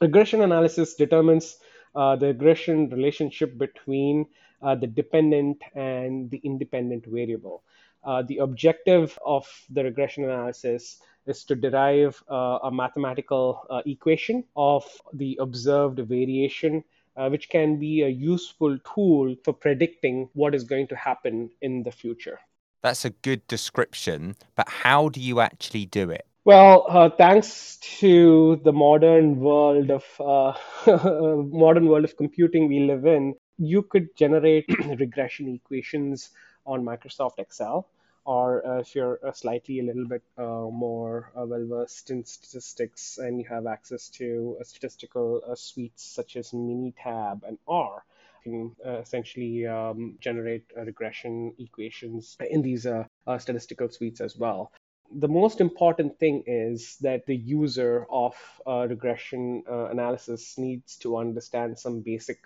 regression analysis determines uh, the regression relationship between uh, the dependent and the independent variable. Uh, the objective of the regression analysis is to derive uh, a mathematical uh, equation of the observed variation, uh, which can be a useful tool for predicting what is going to happen in the future. That's a good description, but how do you actually do it? Well, uh, thanks to the modern world of uh, modern world of computing we live in, you could generate regression equations on Microsoft Excel, or uh, if you're uh, slightly a little bit uh, more uh, well-versed in statistics and you have access to uh, statistical uh, suites such as Minitab and R, you can uh, essentially um, generate uh, regression equations in these uh, uh, statistical suites as well. The most important thing is that the user of uh, regression uh, analysis needs to understand some basic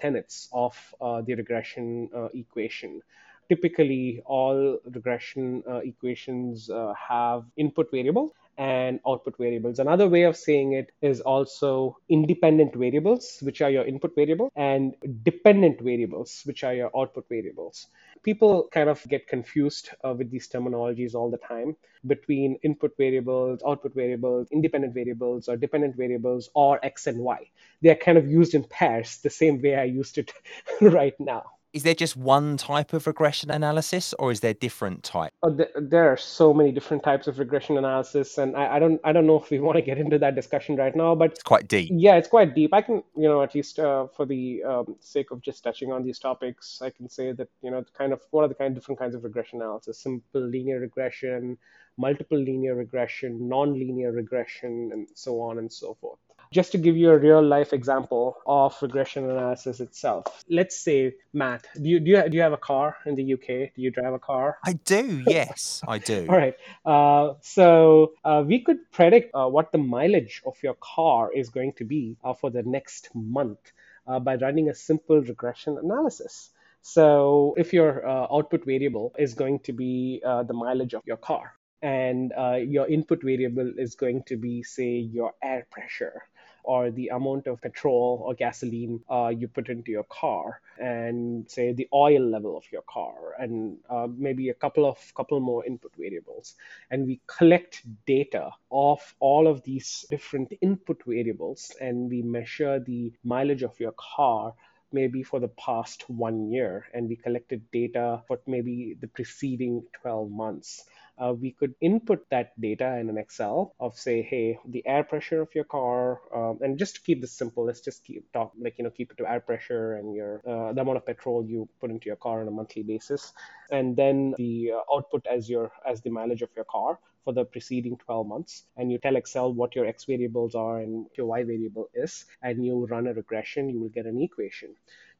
tenets of uh, the regression uh, equation. Typically, all regression uh, equations uh, have input variables and output variables. Another way of saying it is also independent variables, which are your input variables, and dependent variables, which are your output variables. People kind of get confused uh, with these terminologies all the time between input variables, output variables, independent variables, or dependent variables, or X and Y. They are kind of used in pairs, the same way I used it right now. Is there just one type of regression analysis, or is there different types? Oh, th- there are so many different types of regression analysis, and I, I don't, I don't know if we want to get into that discussion right now. But it's quite deep. Yeah, it's quite deep. I can, you know, at least uh, for the um, sake of just touching on these topics, I can say that, you know, the kind of what are the kind of different kinds of regression analysis: simple linear regression, multiple linear regression, non-linear regression, and so on and so forth. Just to give you a real life example of regression analysis itself. Let's say, Matt, do you do you, do you have a car in the U K? Do you drive a car? I do. Yes, I do. All right. Uh, so uh, we could predict uh, what the mileage of your car is going to be uh, for the next month uh, by running a simple regression analysis. So if your uh, output variable is going to be uh, the mileage of your car, and uh, your input variable is going to be, say, your air pressure, or the amount of petrol or gasoline uh, you put into your car, and say the oil level of your car, and uh, maybe a couple of couple more input variables. And we collect data of all of these different input variables, and we measure the mileage of your car maybe for the past one year, and we collected data for maybe the preceding twelve months. Uh, we could input that data in an Excel of, say, hey, the air pressure of your car, um, and just to keep this simple, let's just keep talk like you know keep it to air pressure and your uh, the amount of petrol you put into your car on a monthly basis, and then the uh, output as your as the mileage of your car for the preceding twelve months. And you tell Excel what your X variables are and your Y variable is, and you run a regression, you will get an equation.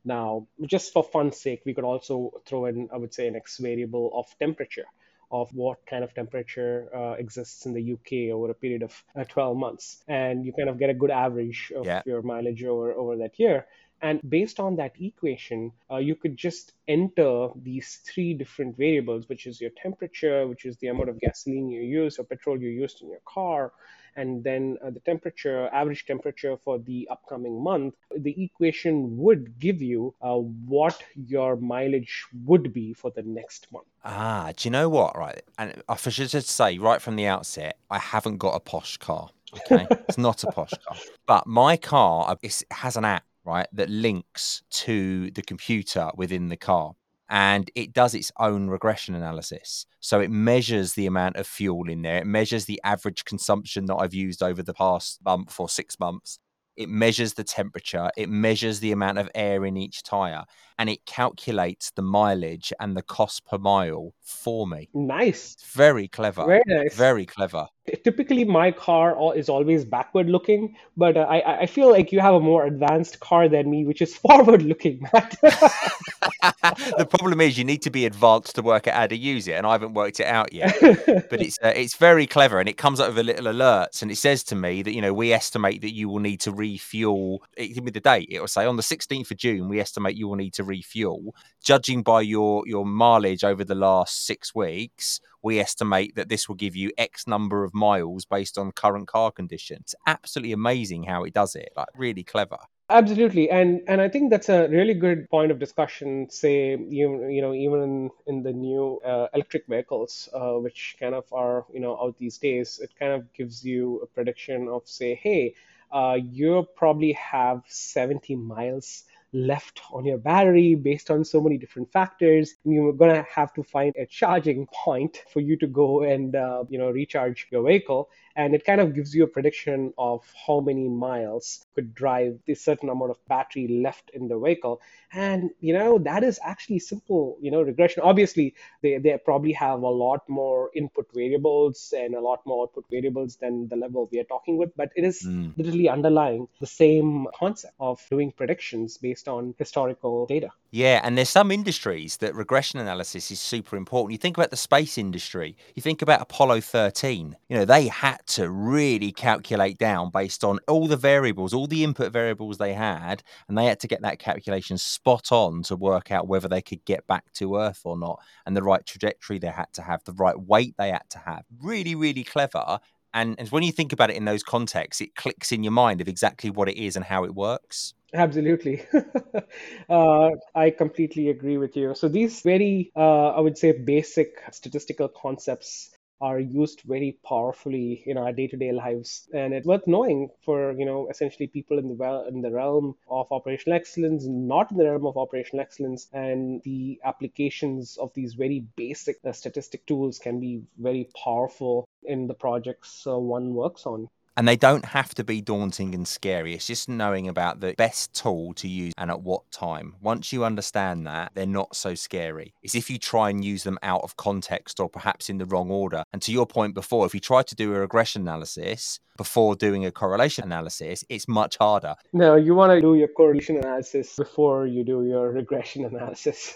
Now, just for fun's sake, we could also throw in, I would say, an X variable of temperature, of what kind of temperature uh, exists in the U K over a period of uh, twelve months. And you kind of get a good average of yeah. your mileage over, over that year. And based on that equation, uh, you could just enter these three different variables, which is your temperature, which is the amount of gasoline you use or petrol you used in your car, and then uh, the temperature, average temperature for the upcoming month. The equation would give you uh, what your mileage would be for the next month. Ah, do you know what? Right. And I should just say right from the outset, I haven't got a posh car. Okay. It's not a posh car. But my car, it has an app, right, that links to the computer within the car. and it does its own regression analysis. So it measures the amount of fuel in there. It measures the average consumption that I've used over the past month or six months. It measures the temperature. It measures the amount of air in each tyre. And it calculates the mileage and the cost per mile for me. Nice. Very clever. Very nice. Very clever. Typically, my car is always backward looking. But uh, I, I feel like you have a more advanced car than me, which is forward looking, Matt. The problem is you need to be advanced to work out how to use it, and I haven't worked it out yet. But it's uh, it's very clever, and it comes up with a little alerts, and it says to me that, you know, we estimate that you will need to refuel. It, give me the date. It will say on the sixteenth of June, we estimate you will need to refuel. Judging by your your mileage over the last six weeks, we estimate that this will give you X number of miles based on current car condition. It's absolutely amazing how it does it. Like, really clever. Absolutely. And and I think that's a really good point of discussion, say, you, you know, even in the new uh, electric vehicles, uh, which kind of are, you know, out these days, it kind of gives you a prediction of, say, hey, uh, you probably have seventy miles left on your battery based on so many different factors. You're going to have to find a charging point for you to go and, uh, you know, recharge your vehicle. And it kind of gives you a prediction of how many miles could drive a certain amount of battery left in the vehicle. And, you know, that is actually simple, you know, regression. Obviously, they, they probably have a lot more input variables and a lot more output variables than the level we are talking with. But it is mm. literally underlying the same concept of doing predictions based on historical data. Yeah, and there's some industries that regression analysis is super important. You think about the space industry. You think about Apollo thirteen. You know, they had to really calculate down based on all the variables, all the input variables they had, and they had to get that calculation spot on to work out whether they could get back to Earth or not, and the right trajectory they had to have, the right weight they had to have. Really, really clever. And, and when you think about it in those contexts, it clicks in your mind of exactly what it is and how it works. Absolutely. uh, I completely agree with you. So these very, uh, I would say, basic statistical concepts are used very powerfully in our day-to-day lives. And it's worth knowing for, you know, essentially people in the well, in the realm of operational excellence, not in the realm of operational excellence, and the applications of these very basic uh, statistic tools can be very powerful in the projects uh, one works on. And they don't have to be daunting and scary. It's just knowing about the best tool to use and at what time. Once you understand that, they're not so scary. It's if you try and use them out of context or perhaps in the wrong order. And to your point before, if you try to do a regression analysis before doing a correlation analysis, it's much harder. No, you want to do your correlation analysis before you do your regression analysis.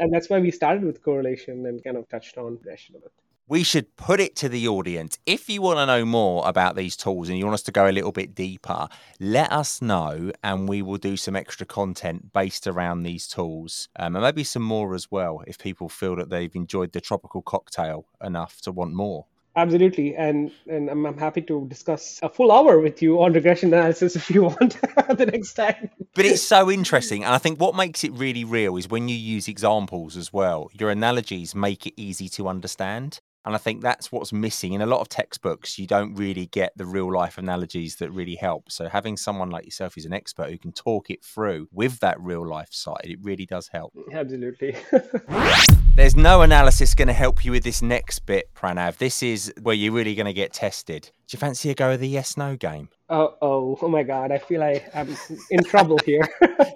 And that's why we started with correlation and kind of touched on regression a bit. We should put it to the audience. If you want to know more about these tools and you want us to go a little bit deeper, let us know and we will do some extra content based around these tools. Um, and maybe some more as well if people feel that they've enjoyed the tropical cocktail enough to want more. Absolutely. And and I'm, I'm happy to discuss a full hour with you on regression analysis if you want the next time. But it's so interesting. And I think what makes it really real is when you use examples as well. Your analogies make it easy to understand. And I think that's what's missing. In a lot of textbooks, you don't really get the real life analogies that really help. So having someone like yourself who's an expert who can talk it through with that real life side, it really does help. Absolutely. There's no analysis going to help you with this next bit, Pranav. This is where you're really going to get tested. Do you fancy a go of the yes-no game? Oh, oh, oh my God. I feel like I'm in trouble here.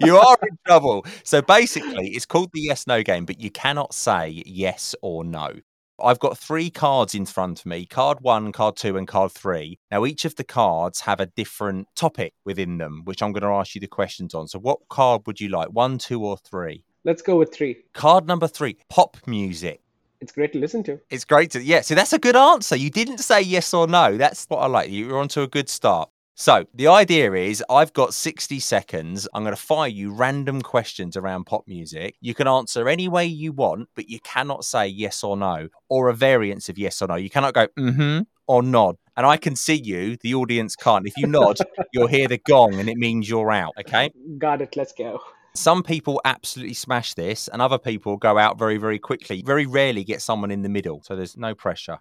You are in trouble. So basically, it's called the yes-no game, but you cannot say yes or no. I've got three cards in front of me, card one, card two, and card three. Now, each of the cards have a different topic within them, which I'm going to ask you the questions on. So what card would you like? One, two, or three? Let's go with three. Card number three, pop music. It's great to listen to. It's great to, yeah. So that's a good answer. You didn't say yes or no. That's what I like. You're onto a good start. So the idea is I've got sixty seconds. I'm going to fire you random questions around pop music. You can answer any way you want, but you cannot say yes or no or a variance of yes or no. You cannot go, mm-hmm, or nod. And I can see you. The audience can't. If you nod, you'll hear the gong and it means you're out. Okay? Got it. Let's go. Some people absolutely smash this and other people go out very, very quickly. Very rarely get someone in the middle. So there's no pressure.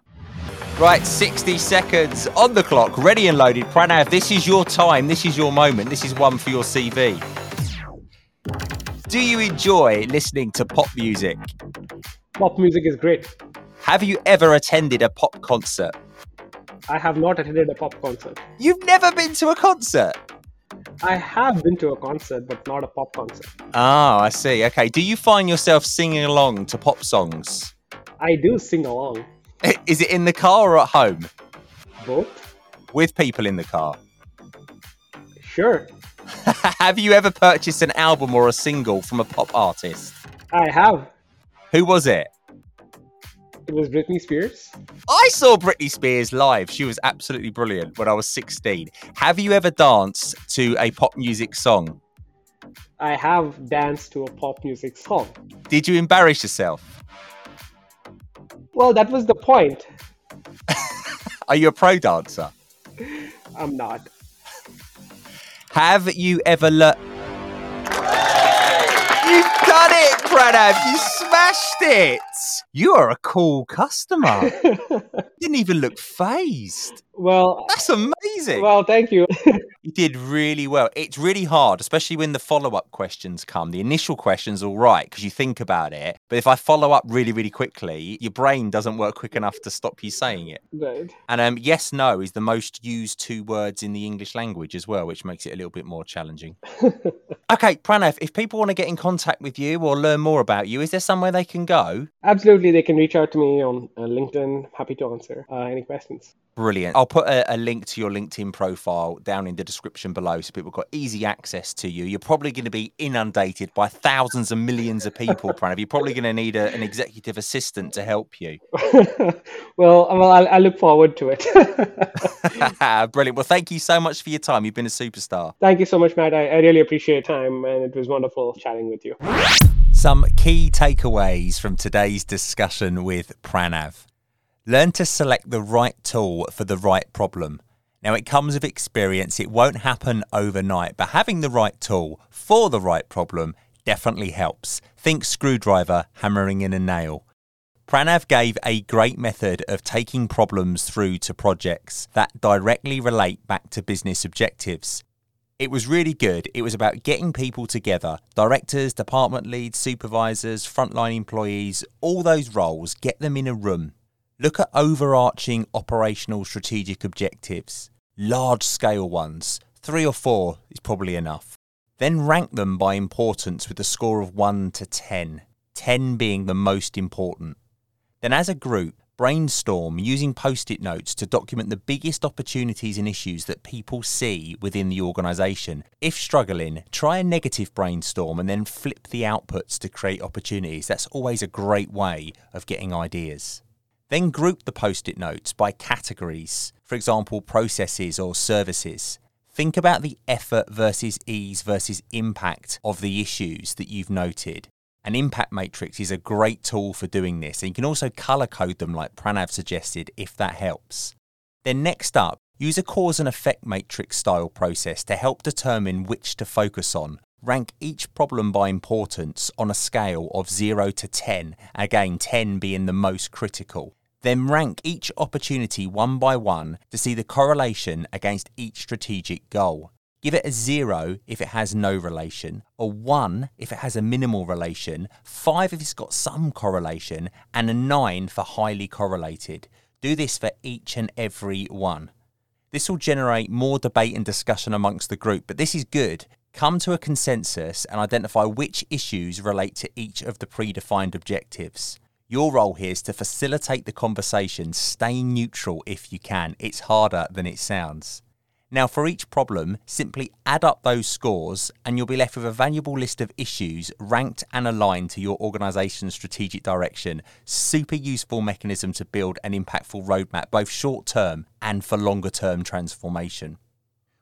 Right, sixty seconds on the clock, ready and loaded. Pranav, this is your time. This is your moment. This is one for your C V. Do you enjoy listening to pop music? Pop music is great. Have you ever attended a pop concert? I have not attended a pop concert. You've never been to a concert? I have been to a concert, but not a pop concert. Ah, I see. Okay. Do you find yourself singing along to pop songs? I do sing along. Is it in the car or at home? Both. With people in the car? Sure. Have you ever purchased an album or a single from a pop artist? I have. Who was it? It was Britney Spears. I saw Britney Spears live. She was absolutely brilliant when I was sixteen. Have you ever danced to a pop music song? I have danced to a pop music song. Did you embarrass yourself? Well, that was the point. Are you a pro dancer? I'm not. Have you ever learned... You've done it, Pranav. You smashed it. You are a cool customer. Didn't even look phased. Well, that's amazing. Well, thank you. You did really well. It's really hard, especially when the follow-up questions come. The initial question's all right because you think about it. But if I follow up really, really quickly, your brain doesn't work quick enough to stop you saying it. Right. And um, yes, no is the most used two words in the English language as well, which makes it a little bit more challenging. Okay, Pranav, if people want to get in contact with you or learn more about you, is there somewhere they can go? Absolutely. They can reach out to me on uh, LinkedIn. Happy to answer uh, any questions. Brilliant. I'll put a, a link to your LinkedIn profile down in the description below so people got easy access to you. You're probably going to be inundated by thousands and millions of people, Pranav. You're probably going to need a, an executive assistant to help you. well, well I, I look forward to it. Brilliant. Well, thank you so much for your time. You've been a superstar. Thank you so much, Matt. I, I really appreciate your time, and it was wonderful chatting with you. Some key takeaways from today's discussion with Pranav. Learn to select the right tool for the right problem. Now, it comes with experience. It won't happen overnight, but having the right tool for the right problem definitely helps. Think screwdriver hammering in a nail. Pranav gave a great method of taking problems through to projects that directly relate back to business objectives. It was really good. It was about getting people together. Directors, department leads, supervisors, frontline employees, all those roles, get them in a room. Look at overarching operational strategic objectives, large-scale ones. Three or four is probably enough. Then rank them by importance with a score of one to ten, ten being the most important. Then as a group, brainstorm using post-it notes to document the biggest opportunities and issues that people see within the organisation. If struggling, try a negative brainstorm and then flip the outputs to create opportunities. That's always a great way of getting ideas. Then group the post-it notes by categories, for example, processes or services. Think about the effort versus ease versus impact of the issues that you've noted. An impact matrix is a great tool for doing this, and you can also colour code them like Pranav suggested if that helps. Then next up, use a cause and effect matrix style process to help determine which to focus on. Rank each problem by importance on a scale of zero to ten, again ten being the most critical. Then rank each opportunity one by one to see the correlation against each strategic goal. Give it a zero if it has no relation, a one if it has a minimal relation, five if it's got some correlation, and a nine for highly correlated. Do this for each and every one. This will generate more debate and discussion amongst the group, but this is good. Come to a consensus and identify which issues relate to each of the predefined objectives. Your role here is to facilitate the conversation, stay neutral if you can. It's harder than it sounds. Now for each problem, simply add up those scores and you'll be left with a valuable list of issues ranked and aligned to your organisation's strategic direction. Super useful mechanism to build an impactful roadmap, both short-term and for longer-term transformation.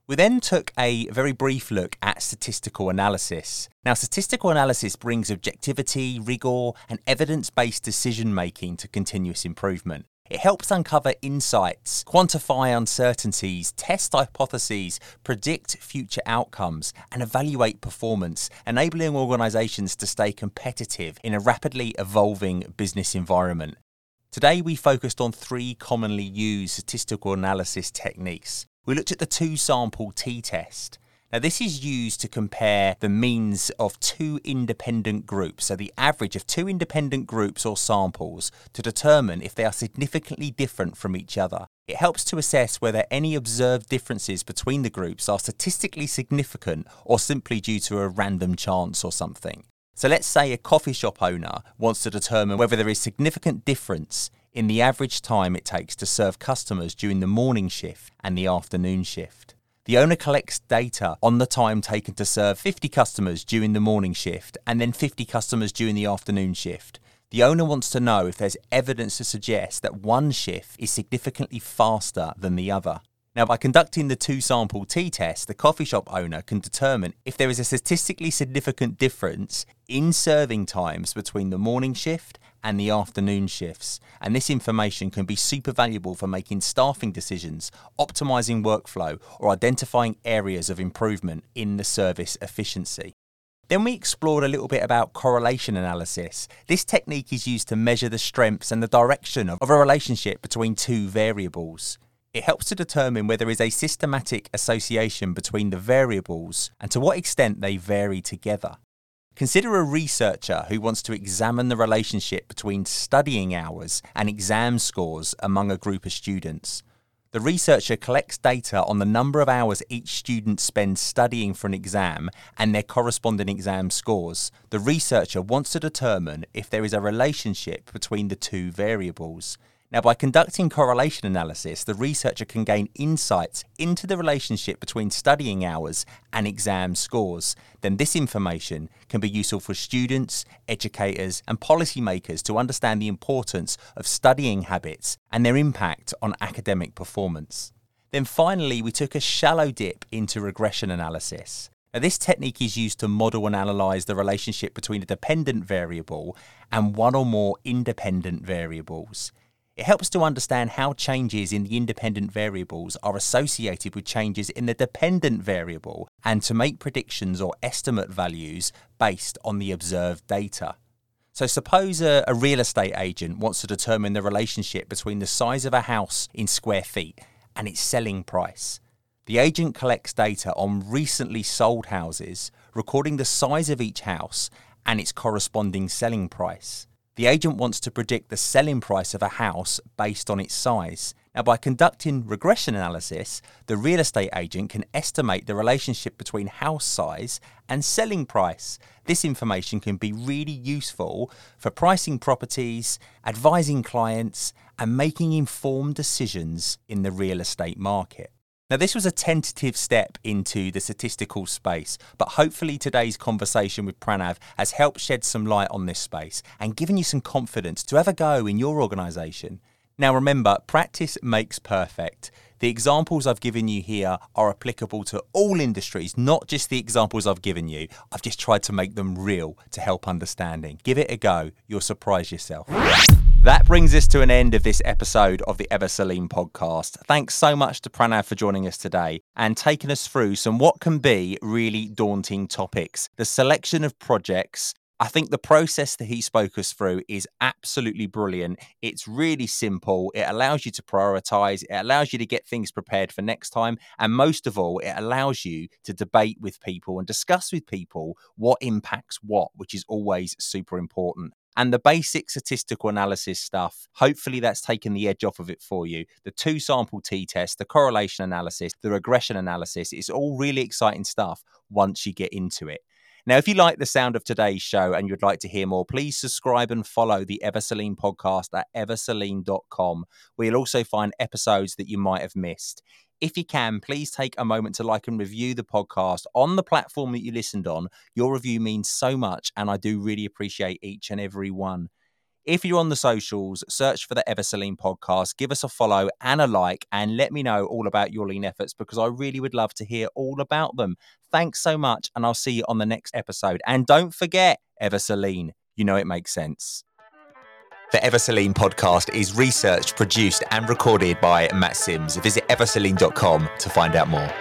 We then took a very brief look at statistical analysis. Now, statistical analysis brings objectivity, rigor, and evidence-based decision-making to continuous improvement. It helps uncover insights, quantify uncertainties, test hypotheses, predict future outcomes, and evaluate performance, enabling organizations to stay competitive in a rapidly evolving business environment. Today, we focused on three commonly used statistical analysis techniques. We looked at the two sample T-Test. Now, this is used to compare the means of two independent groups, so the average of two independent groups or samples, to determine if they are significantly different from each other. It helps to assess whether any observed differences between the groups are statistically significant or simply due to a random chance or something. So let's say a coffee shop owner wants to determine whether there is significant difference in the average time it takes to serve customers during the morning shift and the afternoon shift. The owner collects data on the time taken to serve fifty customers during the morning shift and then fifty customers during the afternoon shift. The owner wants to know if there's evidence to suggest that one shift is significantly faster than the other. Now, by conducting the two sample T-test, the coffee shop owner can determine if there is a statistically significant difference in serving times between the morning shift and the afternoon shifts. And this information can be super valuable for making staffing decisions, optimizing workflow, or identifying areas of improvement in the service efficiency. Then we explored a little bit about correlation analysis. This technique is used to measure the strengths and the direction of a relationship between two variables. It helps to determine whether there is a systematic association between the variables and to what extent they vary together. Consider a researcher who wants to examine the relationship between studying hours and exam scores among a group of students. The researcher collects data on the number of hours each student spends studying for an exam and their corresponding exam scores. The researcher wants to determine if there is a relationship between the two variables. Now, by conducting correlation analysis, the researcher can gain insights into the relationship between studying hours and exam scores. Then this information can be useful for students, educators, and policymakers to understand the importance of studying habits and their impact on academic performance. Then finally, we took a shallow dip into regression analysis. Now, this technique is used to model and analyse the relationship between a dependent variable and one or more independent variables. It helps to understand how changes in the independent variables are associated with changes in the dependent variable and to make predictions or estimate values based on the observed data. So suppose a, a real estate agent wants to determine the relationship between the size of a house in square feet and its selling price. The agent collects data on recently sold houses, recording the size of each house and its corresponding selling price. The agent wants to predict the selling price of a house based on its size. Now, by conducting regression analysis, the real estate agent can estimate the relationship between house size and selling price. This information can be really useful for pricing properties, advising clients, and making informed decisions in the real estate market. Now, this was a tentative step into the statistical space, but hopefully today's conversation with Pranav has helped shed some light on this space and given you some confidence to have a go in your organisation. Now, remember, practice makes perfect. The examples I've given you here are applicable to all industries, not just the examples I've given you. I've just tried to make them real to help understanding. Give it a go. You'll surprise yourself. That brings us to an end of this episode of the Ever So Lean podcast. Thanks so much to Pranav for joining us today and taking us through some what can be really daunting topics. The selection of projects, I think the process that he spoke us through is absolutely brilliant. It's really simple. It allows you to prioritize. It allows you to get things prepared for next time. And most of all, it allows you to debate with people and discuss with people what impacts what, which is always super important. And the basic statistical analysis stuff, hopefully that's taken the edge off of it for you. The two sample T-test, the correlation analysis, the regression analysis, it's all really exciting stuff once you get into it. Now, if you like the sound of today's show and you'd like to hear more, please subscribe and follow the Ever So Lean podcast at everceline dot com, where you'll also find episodes that you might have missed. If you can, please take a moment to like and review the podcast on the platform that you listened on. Your review means so much, and I do really appreciate each and every one. If you're on the socials, search for the Ever So Lean podcast, give us a follow and a like, and let me know all about your lean efforts because I really would love to hear all about them. Thanks so much, and I'll see you on the next episode. And don't forget, Ever So Lean, you know it makes sense. The Ever So Lean podcast is researched, produced and recorded by Matt Sims. Visit everceline dot com to find out more.